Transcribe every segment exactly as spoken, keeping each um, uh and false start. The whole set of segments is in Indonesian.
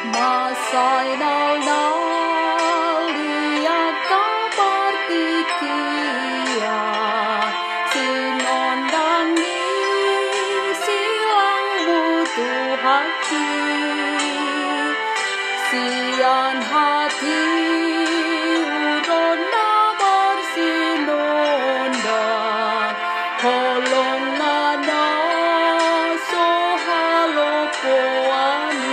Masai dal-dal dia kapartikia, sinon dan silang butuh hati, sian hati urona bersinonda, holong nada sohalopoani.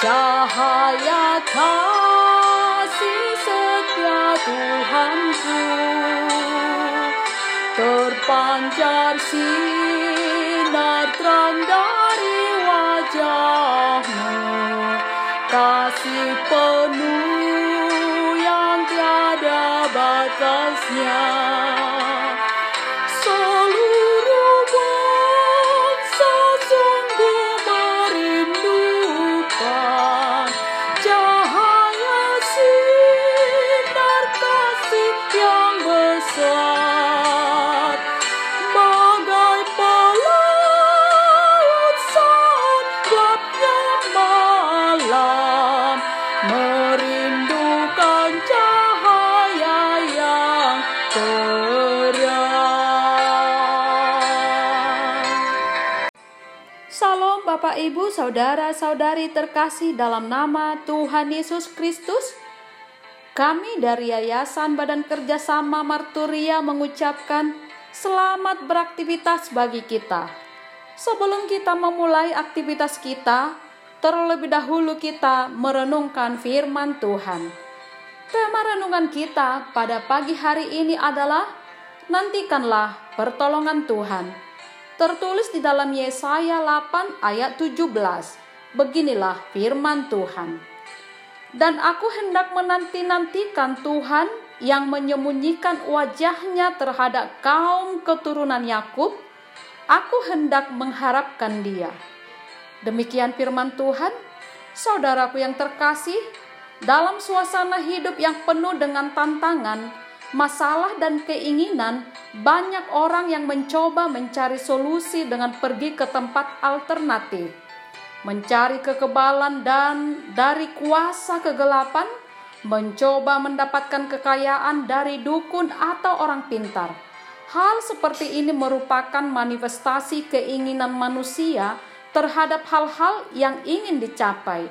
Cahaya kasih setia Tuhanku terpancar sinar terang dari wajah-Mu, kasih penuh yang tiada batasnya. Salam Bapak Ibu, Saudara-saudari terkasih dalam nama Tuhan Yesus Kristus. Kami dari Yayasan Badan Kerjasama Marturia mengucapkan selamat beraktivitas bagi kita. Sebelum kita memulai aktivitas kita, terlebih dahulu kita merenungkan firman Tuhan. Tema renungan kita pada pagi hari ini adalah Nantikanlah Pertolongan Tuhan. Tertulis di dalam Yesaya delapan ayat tujuh belas. Beginilah firman Tuhan. Dan aku hendak menanti-nantikan Tuhan yang menyembunyikan wajah-Nya terhadap kaum keturunan Yakub. Aku hendak mengharapkan Dia. Demikian firman Tuhan. Saudaraku yang terkasih, dalam suasana hidup yang penuh dengan tantangan, masalah dan keinginan, banyak orang yang mencoba mencari solusi dengan pergi ke tempat alternatif, mencari kekebalan dan dari kuasa kegelapan, mencoba mendapatkan kekayaan dari dukun atau orang pintar. Hal seperti ini merupakan manifestasi keinginan manusia terhadap hal-hal yang ingin dicapai.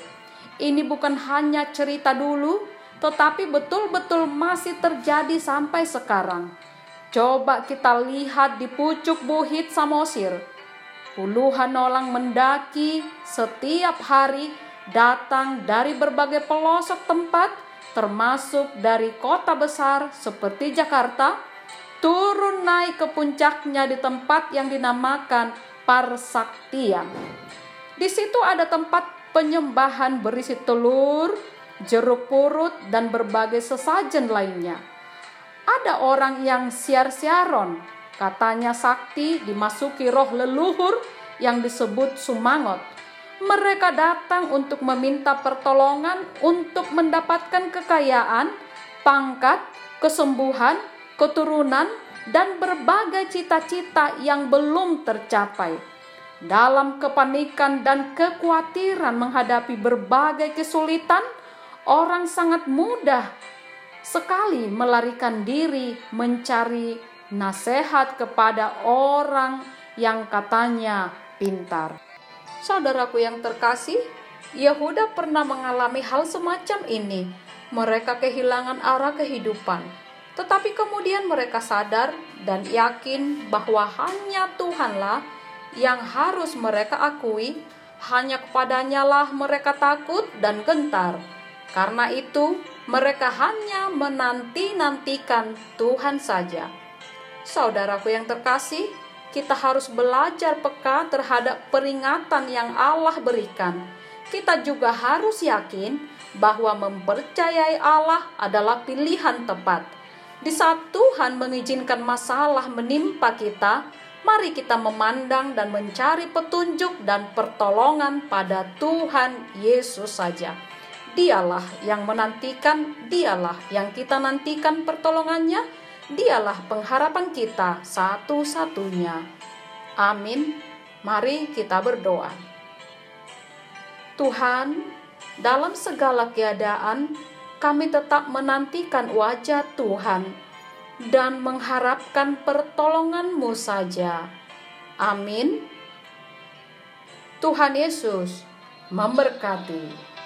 Ini bukan hanya cerita dulu, tetapi betul-betul masih terjadi sampai sekarang. Coba kita lihat di Pucuk Buhit Samosir. Puluhan orang mendaki setiap hari datang dari berbagai pelosok tempat, termasuk dari kota besar seperti Jakarta, turun naik ke puncaknya di tempat yang dinamakan Parsaktian. Di situ ada tempat penyembahan berisi telur, jeruk purut, dan berbagai sesajen lainnya. Ada orang yang siar-siaron, katanya sakti dimasuki roh leluhur yang disebut sumangot. Mereka datang untuk meminta pertolongan untuk mendapatkan kekayaan, pangkat, kesembuhan, keturunan, dan berbagai cita-cita yang belum tercapai. Dalam kepanikan dan kekhawatiran menghadapi berbagai kesulitan, orang sangat mudah sekali melarikan diri mencari nasihat kepada orang yang katanya pintar. Saudaraku yang terkasih, Yehuda pernah mengalami hal semacam ini. Mereka kehilangan arah kehidupan, tetapi kemudian mereka sadar dan yakin bahwa hanya Tuhanlah yang harus mereka akui Hanya kepadanyalah mereka takut dan gentar. Karena itu, mereka hanya menanti-nantikan Tuhan saja. Saudaraku yang terkasih, kita harus belajar peka terhadap peringatan yang Allah berikan. Kita juga harus yakin bahwa mempercayai Allah adalah pilihan tepat. Di saat Tuhan mengizinkan masalah menimpa kita, mari kita memandang dan mencari petunjuk dan pertolongan pada Tuhan Yesus saja. Dialah yang menantikan, dialah yang kita nantikan pertolongannya, dialah pengharapan kita satu-satunya. Amin. Mari kita berdoa. Tuhan, dalam segala keadaan, kami tetap menantikan wajah Tuhan dan mengharapkan pertolongan-Mu saja. Amin. Tuhan Yesus memberkati.